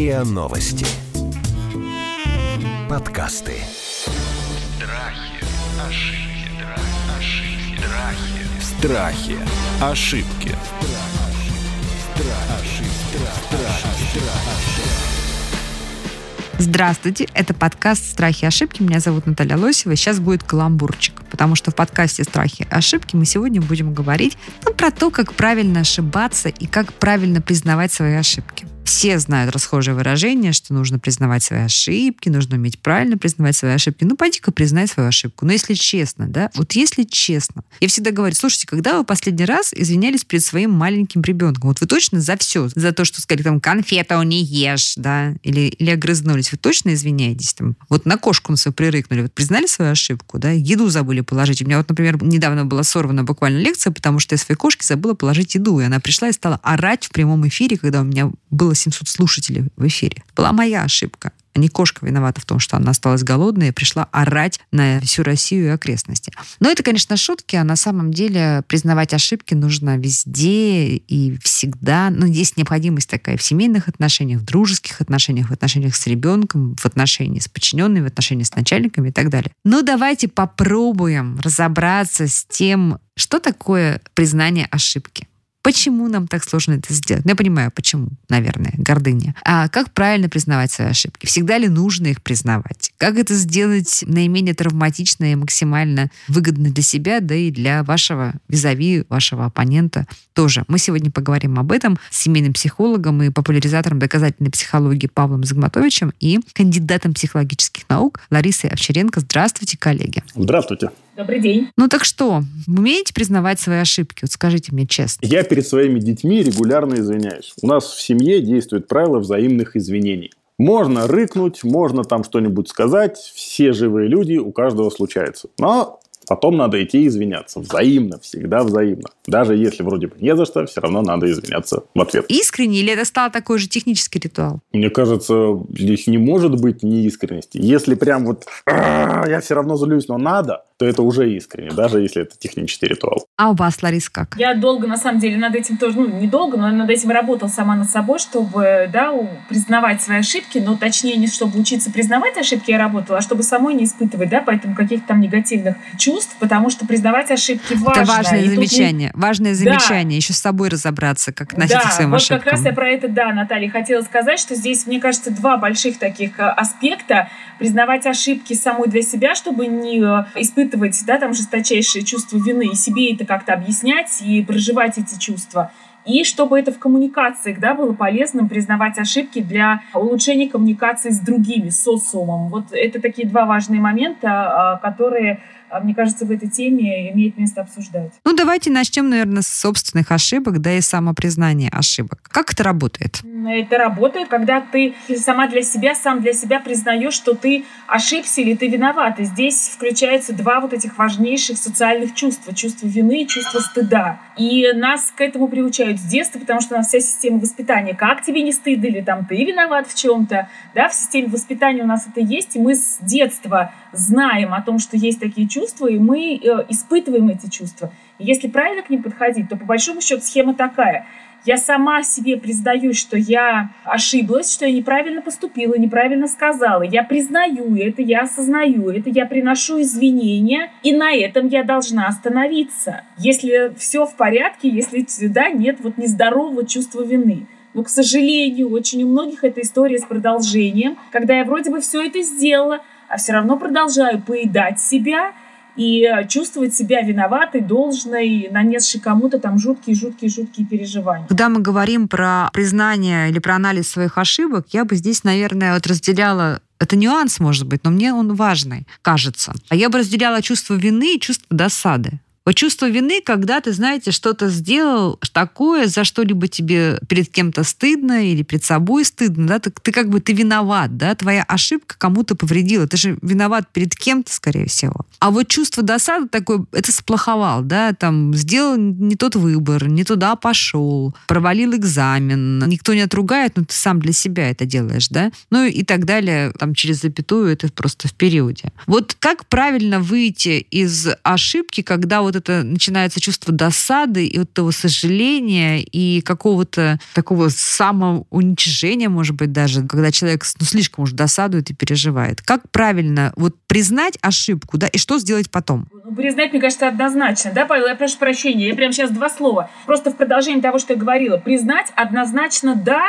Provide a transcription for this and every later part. РИА Новости. Подкасты. Страхи, ошибки, страхи, ошибки. Здравствуйте, это подкаст «Страхи и ошибки». Меня зовут Наталья Лосева, и сейчас будет каламбурчик, потому что в подкасте «Страхи и ошибки» мы сегодня будем говорить про то, как правильно ошибаться и как правильно признавать свои ошибки. Все знают расхожее выражение, что нужно признавать свои ошибки, нужно уметь правильно признавать свои ошибки. Пойди-ка признай свою ошибку. Если честно. Я всегда говорю, слушайте, когда вы последний раз извинялись перед своим маленьким ребенком? Вы точно за все, за то, что сказали, конфету не ешь, да, или огрызнулись, вы точно извиняетесь? На кошку на свою прирыкнули, признали свою ошибку, да, еду забыли положить. У меня например, недавно была сорвана буквально лекция, потому что я своей кошке забыла положить еду, и она пришла и стала орать в прямом эфире, когда у меня было 700 слушателей в эфире. Была моя ошибка. А не кошка виновата в том, что она осталась голодной и пришла орать на всю Россию и окрестности. Но это, конечно, шутки, а на самом деле признавать ошибки нужно везде и всегда. Есть необходимость такая в семейных отношениях, в дружеских отношениях, в отношениях с ребенком, в отношении с подчиненными, в отношении с начальниками и так далее. Но давайте попробуем разобраться с тем, что такое признание ошибки. Почему нам так сложно это сделать? Я понимаю, почему, наверное, гордыня. А как правильно признавать свои ошибки? Всегда ли нужно их признавать? Как это сделать наименее травматично и максимально выгодно для себя, да и для вашего визави, вашего оппонента тоже? Мы сегодня поговорим об этом с семейным психологом и популяризатором доказательной психологии Павлом Зыгмантовичем и кандидатом психологических наук Ларисой Овчаренко. Здравствуйте, коллеги. Здравствуйте. Добрый день. Так что, умеете признавать свои ошибки? Скажите мне честно. Я перед своими детьми регулярно извиняюсь. У нас в семье действует правило взаимных извинений. Можно рыкнуть, можно что-нибудь сказать. Все живые люди, у каждого случается. Но потом надо идти извиняться. Взаимно, всегда взаимно. Даже если вроде бы не за что, все равно надо извиняться в ответ. Искренне или это стал такой же технический ритуал? Мне кажется, здесь не может быть неискренности. Если прям я все равно злюсь, но надо, то это уже искренне, даже если это технический ритуал. А у вас, Ларис, как? Я долго, на самом деле, над этим тоже, недолго, но над этим работала сама над собой, чтобы, признавать свои ошибки, но точнее не чтобы учиться признавать ошибки я работала, а чтобы самой не испытывать, поэтому каких-то негативных чувств, потому что признавать ошибки важно. Это важное замечание. Важное замечание. Да. Еще с собой разобраться, как относиться к своим ошибкам. Как раз я про это, Наталья, хотела сказать, что здесь, мне кажется, два больших таких аспекта. Признавать ошибки самой для себя, чтобы не испытывать, жесточайшее чувство вины, и себе это как-то объяснять, и проживать эти чувства. И чтобы это в коммуникациях, было полезным признавать ошибки для улучшения коммуникации с другими, с социумом. Это такие два важные момента, которые... мне кажется, в этой теме имеет место обсуждать. Давайте начнем, наверное, с собственных ошибок, и самопризнания ошибок. Как это работает? Это работает, когда ты сам для себя признаешь, что ты ошибся или ты виноват. И здесь включаются два этих важнейших социальных чувства. Чувство вины и чувство стыда. И нас к этому приучают с детства, потому что у нас вся система воспитания. Как тебе не стыдно, или ты виноват в чем-то. В системе воспитания у нас это есть, и мы с детства знаем о том, что есть такие чувства, и мы испытываем эти чувства. И если правильно к ним подходить, то по большому счету схема такая. Я сама себе признаюсь, что я ошиблась, что я неправильно поступила, неправильно сказала. Я признаю это, я осознаю это, я приношу извинения, и на этом я должна остановиться. Если все в порядке, если нет нездорового чувства вины. Но, к сожалению, очень у многих эта история с продолжением, когда я вроде бы все это сделала, а все равно продолжаю поедать себя и чувствовать себя виноватой, должной, нанесшей кому-то жуткие-жуткие-жуткие переживания. Когда мы говорим про признание или про анализ своих ошибок, я бы здесь, наверное, разделяла... Это нюанс, может быть, но мне он важный, кажется. А я бы разделяла чувство вины и чувство досады. Чувство вины, когда ты, что-то сделал такое, за что-либо тебе перед кем-то стыдно или перед собой стыдно, ты ты виноват, твоя ошибка кому-то повредила, ты же виноват перед кем-то, скорее всего. А чувство досады такое, это сплоховал, сделал не тот выбор, не туда пошел, провалил экзамен, никто не отругает, но ты сам для себя это делаешь, и так далее, через запятую, это просто в периоде. Как правильно выйти из ошибки, когда это начинается чувство досады и вот того сожаления и какого-то такого самоуничижения, может быть, даже, когда человек слишком уж досадует и переживает. Как правильно вот признать ошибку, да, и что сделать потом? Ну, признать, мне кажется, однозначно, да, Павел? Я прошу прощения, я прямо сейчас два слова. Просто в продолжение того, что я говорила. Признать однозначно «да».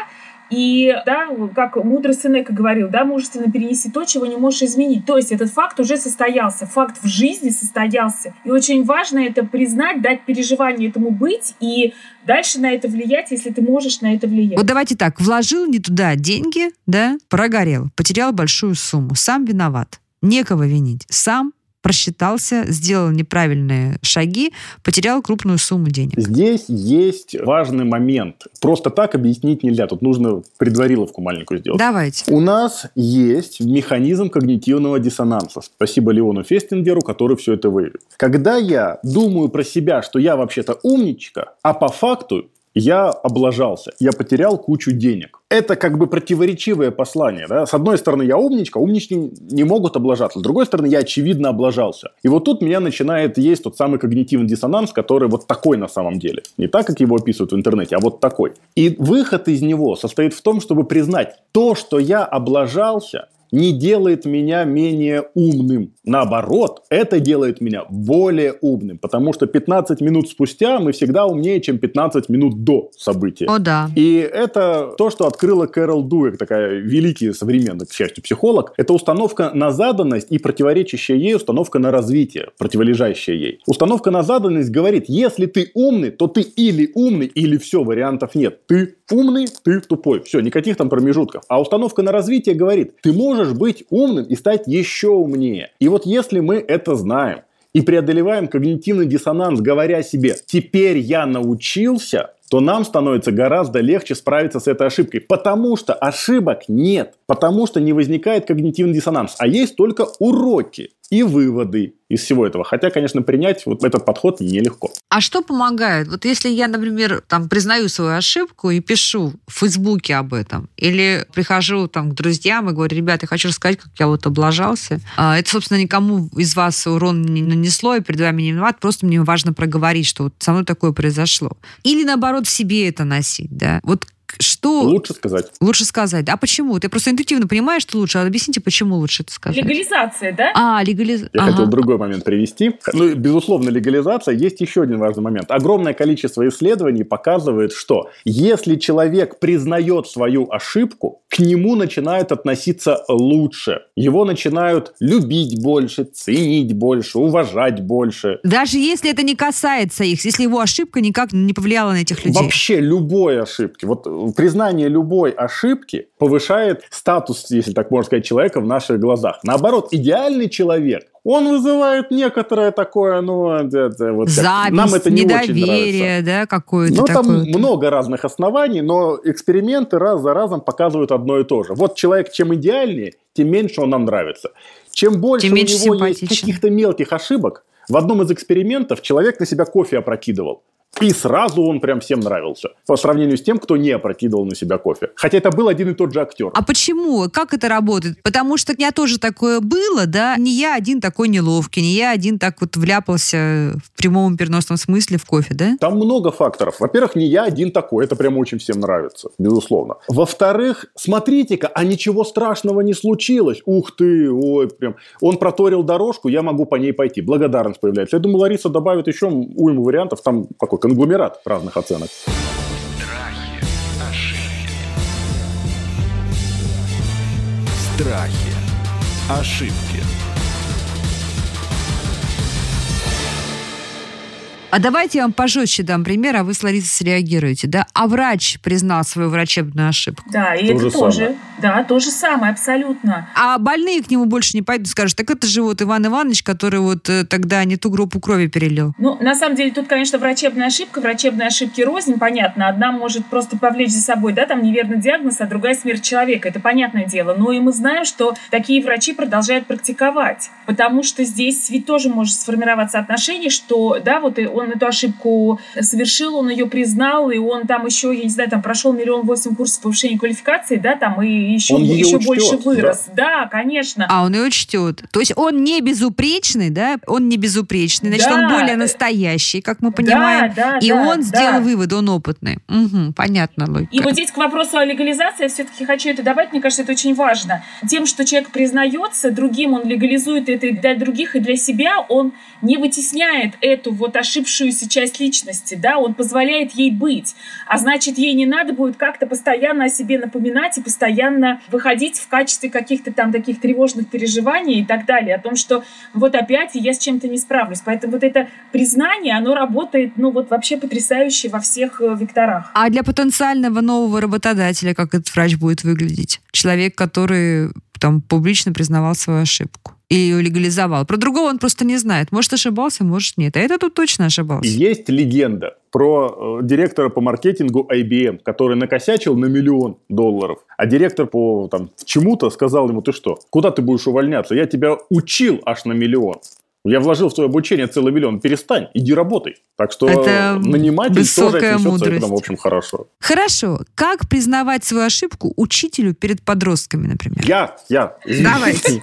И, да, как мудрый Сенека говорил, да, мужественно перенеси то, чего не можешь изменить. То есть этот факт уже состоялся, факт в жизни состоялся. И очень важно это признать, дать переживанию этому быть и дальше на это влиять, если ты можешь на это влиять. Вот давайте так, вложил не туда деньги, да, прогорел, потерял большую сумму, сам виноват, некого винить, сам просчитался, сделал неправильные шаги, потерял крупную сумму денег. Здесь есть важный момент. Просто так объяснить нельзя. Тут нужно предвариловку маленькую сделать. Давайте. У нас есть механизм когнитивного диссонанса. Спасибо Леону Фестингеру, который все это выявил. Когда я думаю про себя, что я вообще-то умничка, а по факту я облажался, я потерял кучу денег. Это как бы противоречивое послание. Да? С одной стороны, я умничка, умнички не могут облажаться. С другой стороны, я, очевидно, облажался. И вот тут меня начинает есть тот самый когнитивный диссонанс, который вот такой на самом деле. Не так, как его описывают в интернете, а вот такой. И выход из него состоит в том, чтобы признать, то, что я облажался, не делает меня менее умным. Наоборот, это делает меня более умным, потому что 15 минут спустя мы всегда умнее, чем 15 минут до события. О, да. И это то, что открыла Кэрол Дуэк, такая великий современный, к счастью, психолог. Это установка на заданность и противоречащая ей установка на развитие, противолежащая ей. Установка на заданность говорит, если ты умный, то ты или умный, или все, вариантов нет. Ты умный, ты тупой. Все, никаких там промежутков. А установка на развитие говорит, ты можешь быть умным и стать еще умнее. И вот если мы это знаем и преодолеваем когнитивный диссонанс, говоря себе «теперь я научился», то нам становится гораздо легче справиться с этой ошибкой. Потому что ошибок нет. Потому что не возникает когнитивный диссонанс. А есть только уроки и выводы из всего этого. Хотя, конечно, принять вот этот подход нелегко. А что помогает? Вот если я, например, там, признаю свою ошибку и пишу в Фейсбуке об этом, или прихожу там, к друзьям и говорю, ребята, я хочу рассказать, как я вот облажался. Это, собственно, никому из вас урон не нанесло, и перед вами не виноват. Просто мне важно проговорить, что вот со мной такое произошло. Или, наоборот, в себе это носить, да? Вот что... Лучше сказать. Лучше сказать. А почему? Ты просто интуитивно понимаешь, что лучше. А объясните, почему лучше это сказать. Легализация, да? Я хотел другой момент привести. Ну, безусловно, легализация. Есть еще один важный момент. Огромное количество исследований показывает, что если человек признает свою ошибку, к нему начинают относиться лучше. Его начинают любить больше, ценить больше, уважать больше. Даже если это не касается их, если его ошибка никак не повлияла на этих людей. Вообще любой ошибки. Вот признание любой ошибки повышает статус, если так можно сказать, человека в наших глазах. Наоборот, идеальный человек, он вызывает некоторое такое, ну, это, вот зависть, нам это не недоверие, очень нравится. Да, какое-то. Ну, там много разных оснований, но эксперименты раз за разом показывают одно и то же. Вот человек чем идеальнее, тем меньше он нам нравится. Чем больше у него есть каких-то мелких ошибок, в одном из экспериментов человек на себя кофе опрокидывал. И сразу он прям всем нравился. По сравнению с тем, кто не опрокидывал на себя кофе. Хотя это был один и тот же актер. А почему? Как это работает? Потому что у меня тоже такое было, да? Не я один такой неловкий, не я один так вот вляпался в прямом переносном смысле в кофе, да? Там много факторов. Во-первых, не я один такой. Это прям очень всем нравится, безусловно. Во-вторых, смотрите-ка, а ничего страшного не случилось. Ух ты, ой, прям. Он проторил дорожку, я могу по ней пойти. Благодарность появляется. Я думаю, Лариса добавит еще уйму вариантов. Там какой конгломерат разных оценок. Страхи, ошибки. Страхи, ошибки. А давайте я вам пожестче дам пример, а вы с Ларисой среагируете, да? А врач признал свою врачебную ошибку. Да, и это тоже. Да, то же самое, абсолютно. А больные к нему больше не пойдут, скажут, так это же вот Иван Иванович, который вот тогда не ту группу крови перелил. Ну, на самом деле, тут, конечно, врачебная ошибка, врачебные ошибки рознь, понятно. Одна может просто повлечь за собой, да, там неверный диагноз, а другая смерть человека. Это понятное дело. Но и мы знаем, что такие врачи продолжают практиковать, потому что здесь ведь тоже может сформироваться отношение, что, да, вот он он эту ошибку совершил, он ее признал, и он там еще, я не знаю, там прошел 1 800 000 курсов повышения квалификации, да, там и еще больше вырос. Да, конечно. А он ее чтет. То есть он не безупречный, да? Он не безупречный, значит, да. Он более настоящий, как мы понимаем. Да, да, и да, он да. сделал вывод, он опытный. Угу, понятно, логика. И вот здесь к вопросу о легализации я все-таки хочу это добавить, мне кажется, это очень важно. Тем, что человек признается, другим он легализует это и для других, и для себя, он не вытесняет эту вот ошибшуюся часть личности, да, он позволяет ей быть. А значит, ей не надо будет как-то постоянно о себе напоминать и постоянно выходить в качестве каких-то там таких тревожных переживаний и так далее, о том, что вот опять я с чем-то не справлюсь. Поэтому вот это признание, оно работает, ну вот вообще потрясающе во всех векторах. А для потенциального нового работодателя как этот врач будет выглядеть? Человек, который там публично признавал свою ошибку и ее легализовал. Про другого он просто не знает. Может, ошибался, может, нет. А это тут точно ошибался. Есть легенда про директора по маркетингу IBM, который накосячил на $1 000 000, а директор по там, чему-то сказал ему: ты что, куда ты будешь увольняться? Я тебя учил аж на $1 000 000. Я вложил в твое обучение целый $1 000 000. Перестань, иди работай. Так что это наниматель тоже отнесется к этому, в общем, хорошо. Хорошо. Как признавать свою ошибку учителю перед подростками, например? Я. Давайте.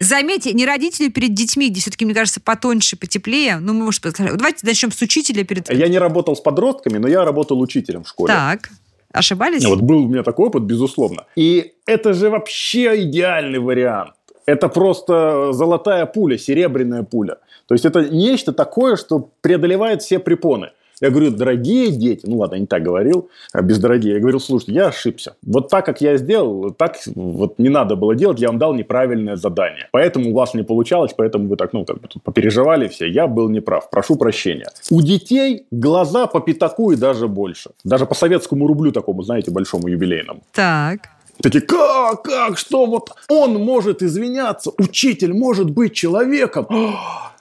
Заметьте, не родители перед детьми, где все-таки, мне кажется, потоньше, потеплее. Ну, мы, может, давайте начнем с учителя перед... Я не работал с подростками, но я работал учителем в школе. Так. Ошибались? Вот был у меня такой опыт, безусловно. И это же вообще идеальный вариант. Это просто золотая пуля, серебряная пуля. То есть это нечто такое, что преодолевает все препоны. Я говорю: дорогие дети, ну ладно, не так говорил, без дорогие. Я говорил: слушайте, я ошибся. Вот так, как я сделал, так вот не надо было делать, я вам дал неправильное задание. Поэтому у вас не получалось, поэтому вы так, ну, как бы тут попереживали все. Я был неправ, прошу прощения. У детей глаза по пятаку и даже больше. Даже по советскому рублю такому, знаете, большому юбилейному. Так. Такие, как, что вот? Он может извиняться, учитель может быть человеком.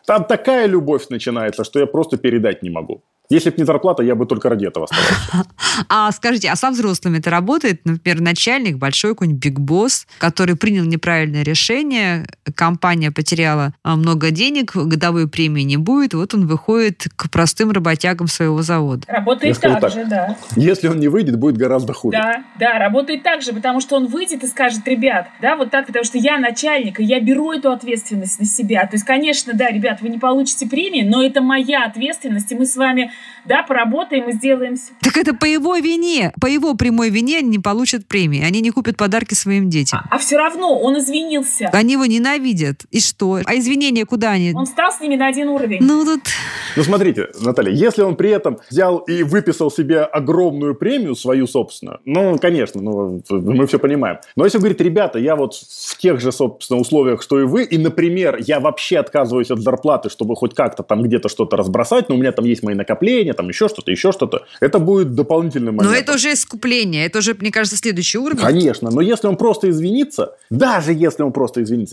Там такая любовь начинается, что я просто передать не могу. Если бы не зарплата, я бы только ради этого оставался. А скажите, а со взрослыми это работает? Например, начальник, большой какой-нибудь биг-босс, который принял неправильное решение, компания потеряла много денег, годовой премии не будет, вот он выходит к простым работягам своего завода. Работает так же, да. Если он не выйдет, будет гораздо хуже. Да, работает так же, потому что он выйдет и скажет: ребят, да, вот так, потому что я начальник, и я беру эту ответственность на себя. То есть, конечно, да, ребят, вы не получите премии, но это моя ответственность, и мы с вами, да, поработаем и сделаем все. Так это по его вине, по его прямой вине они не получат премии, они не купят подарки своим детям. А все равно он извинился. Они его ненавидят. И что? А извинения куда они? Он встал с ними на один уровень. Ну, смотрите, Наталья, если он при этом взял и выписал себе огромную премию свою собственную, ну, конечно, ну, мы все понимаем. Но если он говорит: ребята, я вот в тех же, собственно, условиях, что и вы, и, например, я вообще отказываюсь от зарплаты, чтобы хоть как-то там где-то что-то разбросать, но у меня там есть мои накопления, там еще что-то. Это будет дополнительный момент. Но это уже искупление. Это уже, мне кажется, следующий уровень. Конечно. Но если он просто извинится,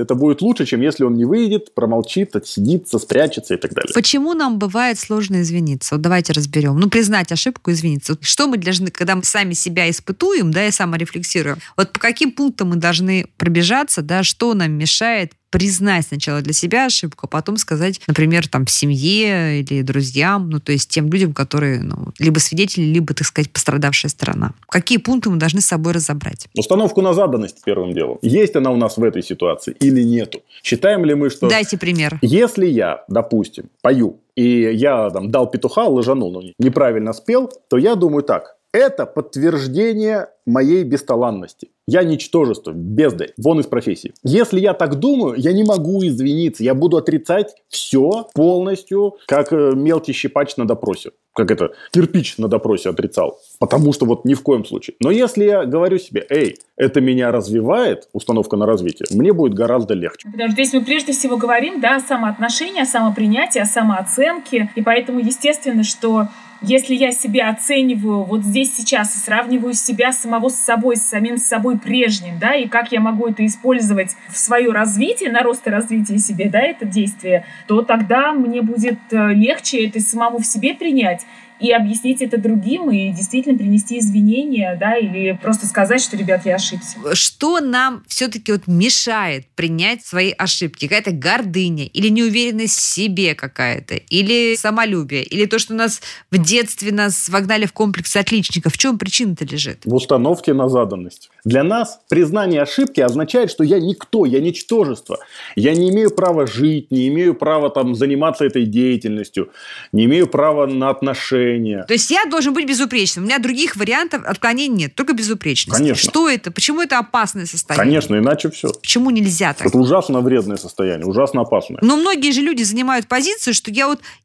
это будет лучше, чем если он не выйдет, промолчит, отсидится, спрячется и так далее. Почему нам бывает сложно извиниться? Вот давайте разберем. Признать ошибку, извиниться. Что мы должны, когда мы сами себя испытуем, да, и саморефлексируем, вот по каким пунктам мы должны пробежаться, да, что нам мешает признать сначала для себя ошибку, а потом сказать, например, там, семье или друзьям, ну, то есть тем людям, которые, ну, либо свидетели, либо, так сказать, пострадавшая сторона. Какие пункты мы должны с собой разобрать? Установку на заданность первым делом. Есть она у нас в этой ситуации или нету? Считаем ли мы, что... Дайте пример. Если я, допустим, пою, и я там дал петуха, лыжанул, но неправильно спел, то я думаю так: это подтверждение моей бесталанности. Я ничтожество, бездарь, вон из профессии. Если я так думаю, я не могу извиниться. Я буду отрицать все полностью, как мелкий щипач на допросе. Как это, кирпич на допросе отрицал. Потому что вот ни в коем случае. Но если я говорю себе: эй, это меня развивает, установка на развитие, мне будет гораздо легче. Потому что здесь мы прежде всего говорим, да, о самоотношении, о самопринятии, о самооценке. И поэтому, естественно, что... Если я себя оцениваю вот здесь сейчас и сравниваю себя самого с собой, с самим собой прежним, да, и как я могу это использовать в свое развитие, на рост и развитие себе, да, это действие, то тогда мне будет легче это самому в себе принять и объяснить это другим, и действительно принести извинения, да, или просто сказать, что, ребят, я ошибся. Что нам все-таки вот мешает принять свои ошибки? Какая-то гордыня или неуверенность в себе какая-то, или самолюбие, или то, что нас в детстве нас вогнали в комплекс отличников. В чем причина-то лежит? В установке на заданность. Для нас признание ошибки означает, что я никто, я ничтожество. Я не имею права жить, не имею права там заниматься этой деятельностью, не имею права на отношения. То есть я должен быть безупречным. У меня других вариантов отклонений нет, только безупречность. Конечно. Что это? Почему это опасное состояние? Конечно, иначе все. Почему нельзя так? Это ужасно вредное состояние, ужасно опасное. Но многие же люди занимают позицию, что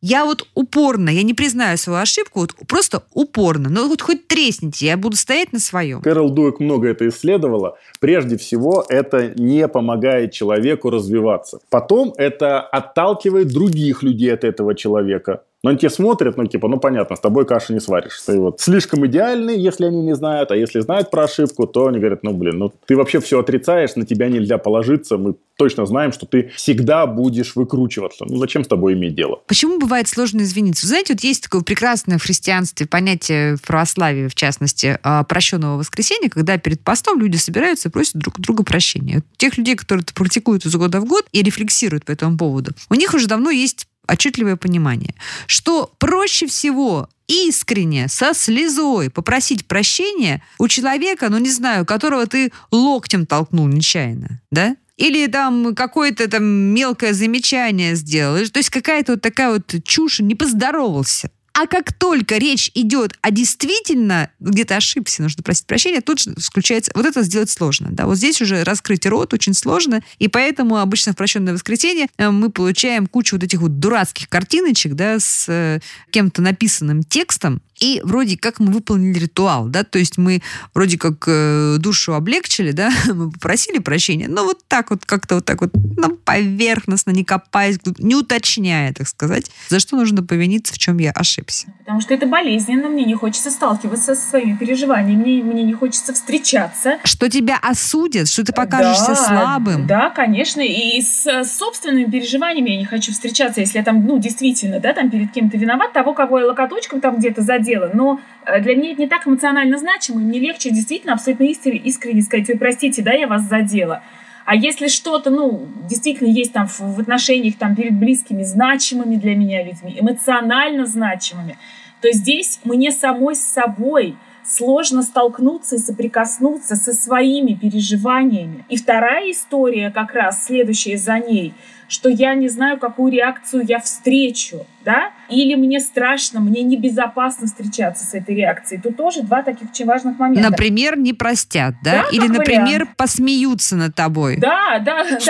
я вот упорно, я не признаю свою ошибку, вот просто упорно. Но вот хоть тресните, я буду стоять на своем. Кэрол Дуэк много это исследовала. Прежде всего, это не помогает человеку развиваться. Потом это отталкивает других людей от этого человека. Но они тебе смотрят, понятно, с тобой каши не сваришь. Ты вот слишком идеальный, если они не знают, а если знают про ошибку, то они говорят, ты вообще все отрицаешь, на тебя нельзя положиться, мы точно знаем, что ты всегда будешь выкручиваться. Зачем с тобой иметь дело? Почему бывает сложно извиниться? Вы знаете, вот есть такое прекрасное в христианстве понятие, в православии, в частности, прощенного воскресенья, когда перед постом люди собираются и просят друг друга прощения. Тех людей, которые это практикуют из года в год и рефлексируют по этому поводу, у них уже давно есть отчетливое понимание, что проще всего искренне, со слезой попросить прощения у человека, которого ты локтем толкнул нечаянно, да? Или там какое-то там мелкое замечание сделал. То есть какая-то вот такая вот чушь, не поздоровался. А как только речь идет о действительно где-то ошибся, нужно просить прощения, тут же включается... Вот это сделать сложно, да. Вот здесь уже раскрыть рот очень сложно, и поэтому обычно в прощенное воскресенье мы получаем кучу вот этих вот дурацких картиночек, да, с кем-то написанным текстом, и вроде как мы выполнили ритуал, да, то есть мы вроде как душу облегчили, да, мы попросили прощения, но вот так вот как-то вот так вот поверхностно, не копаясь, не уточняя, так сказать, за что нужно повиниться, в чем я ошибся. Потому что это болезненно, мне не хочется сталкиваться со своими переживаниями, мне не хочется встречаться. Что тебя осудят, что ты покажешься слабым. Да, конечно, и с собственными переживаниями я не хочу встречаться, если я там, действительно, да, там перед кем-то виноват, того, кого я локоточком там где-то задел. Но для меня это не так эмоционально значимо, и мне легче действительно абсолютно искренне сказать: «Ой, простите, да, я вас задела». А если что-то, действительно есть там в отношениях там, перед близкими, значимыми для меня людьми, эмоционально значимыми, то здесь мне самой с собой сложно столкнуться и соприкоснуться со своими переживаниями. И вторая история, как раз следующая за ней, что я не знаю, какую реакцию я встречу, да? Или мне страшно, мне небезопасно встречаться с этой реакцией. Тут тоже два таких очень важных момента. Например, не простят, да? Или, например, посмеются над тобой. Да,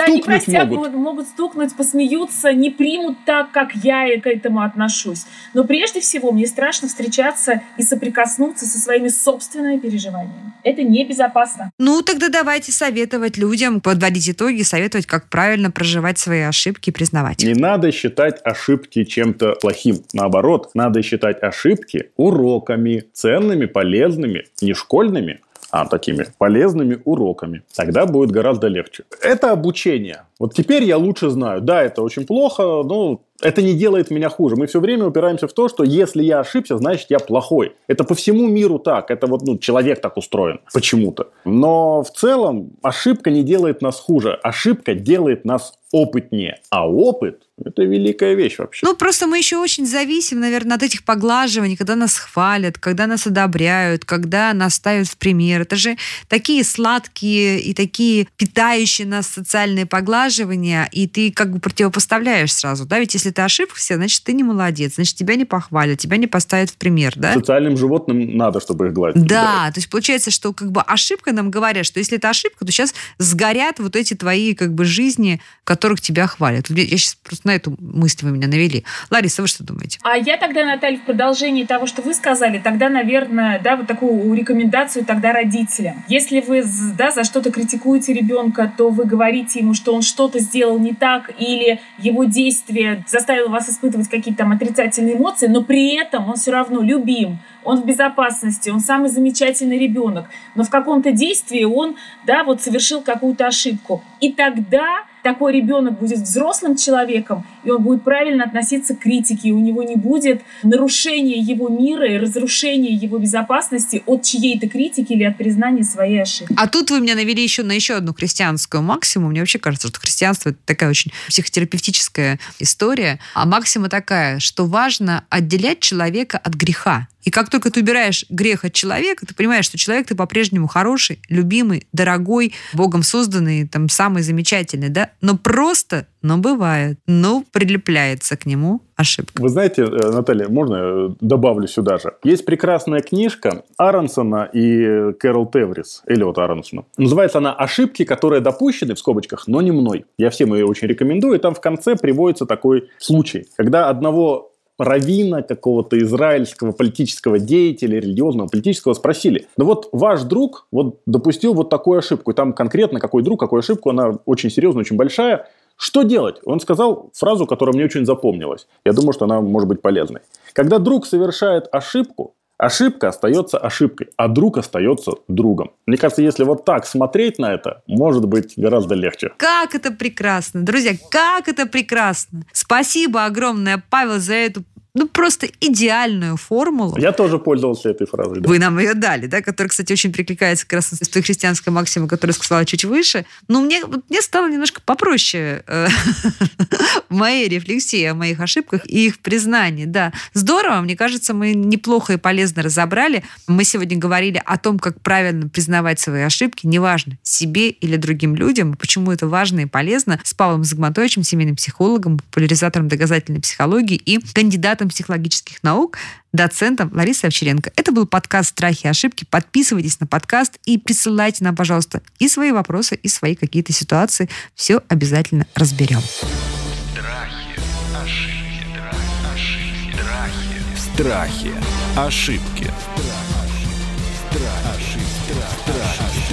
не простят, могут стукнуть, посмеются, не примут так, как я к этому отношусь. Но прежде всего мне страшно встречаться и соприкоснуться со своими собственными переживаниями. Это небезопасно. Тогда давайте советовать людям, подводить итоги, советовать, как правильно проживать свои ошибки и признавать. Не надо считать ошибки чем-то плохим. Наоборот, надо считать ошибки уроками, ценными, полезными, не школьными, а такими полезными уроками. Тогда будет гораздо легче. Это обучение. Вот теперь я лучше знаю. Да, это очень плохо, но это не делает меня хуже. Мы все время упираемся в то, что если я ошибся, значит, я плохой. Это по всему миру так. Это человек так устроен почему-то. Но в целом ошибка не делает нас хуже. Ошибка делает нас опытнее. А опыт – это великая вещь вообще. Просто мы еще очень зависим, наверное, от этих поглаживаний, когда нас хвалят, когда нас одобряют, когда нас ставят в пример. Это же такие сладкие и такие питающие нас социальные поглаживания, и ты как бы противопоставляешь сразу. Да? Ведь если ты ошибся, значит, ты не молодец, значит, тебя не похвалят, тебя не поставят в пример, да? Социальным животным надо, чтобы их гладили. Да, то есть получается, что ошибка, нам говорят, что если это ошибка, то сейчас сгорят вот эти твои жизни, которых тебя хвалят. Я сейчас просто на эту мысль вы меня навели. Лариса, вы что думаете? А я тогда, Наталья, в продолжении того, что вы сказали, тогда, наверное, да, вот такую рекомендацию тогда родителям. Если вы, да, за что-то критикуете ребенка, то вы говорите ему, что он что-то сделал не так, или его действие заставил вас испытывать какие-то там отрицательные эмоции, но при этом он все равно любим, он в безопасности, он самый замечательный ребенок, но в каком-то действии он, да, вот совершил какую-то ошибку. И тогда такой ребенок будет взрослым человеком, и он будет правильно относиться к критике, и у него не будет нарушения его мира и разрушения его безопасности от чьей-то критики или от признания своей ошибки. А тут вы меня навели еще на еще одну христианскую максиму. Мне вообще кажется, что христианство — это такая очень психотерапевтическая история. А максима такая, что важно отделять человека от греха. И как только ты убираешь грех от человека, ты понимаешь, что человек ты по-прежнему хороший, любимый, дорогой, Богом созданный, там, самый замечательный, да? Но просто, но бывает, но прилепляется к нему ошибка. Вы знаете, Наталья, можно я добавлю сюда же? Есть прекрасная книжка Аронсона и Кэрол Теврис, Эллиот Аронсона. Называется она «Ошибки, которые допущены», в скобочках, но не мной. Я всем ее очень рекомендую. И там в конце приводится такой случай, когда одного раввина, какого-то израильского политического деятеля, религиозного, политического, спросили: ну вот ваш друг вот допустил вот такую ошибку, и там конкретно какой друг, какую ошибку, она очень серьезная, очень большая, что делать? Он сказал фразу, которая мне очень запомнилась, я думаю, что она может быть полезной. Когда друг совершает ошибку, ошибка остается ошибкой, а друг остается другом. Мне кажется, если вот так смотреть на это, может быть гораздо легче. Как это прекрасно, друзья, как это прекрасно. Спасибо огромное, Павел, за эту просто идеальную формулу. Я тоже пользовался этой фразой. Да. Вы нам ее дали, да, которая, кстати, очень прикликается как раз с той христианской максимой, которую я сказала чуть выше. Но мне стало немножко попроще моей рефлексии о моих ошибках и их признании. Да, здорово, мне кажется, мы неплохо и полезно разобрали. Мы сегодня говорили о том, как правильно признавать свои ошибки, неважно, себе или другим людям, почему это важно и полезно, с Павлом Зыгмантовичем, семейным психологом, популяризатором доказательной психологии и кандидатом психологических наук, доцентом Ларисой Овчаренко. Это был подкаст «Страхи и ошибки». Подписывайтесь на подкаст и присылайте нам, пожалуйста, и свои вопросы, и свои какие-то ситуации. Все обязательно разберем. Страхи, ошибки, страхи, ошибки.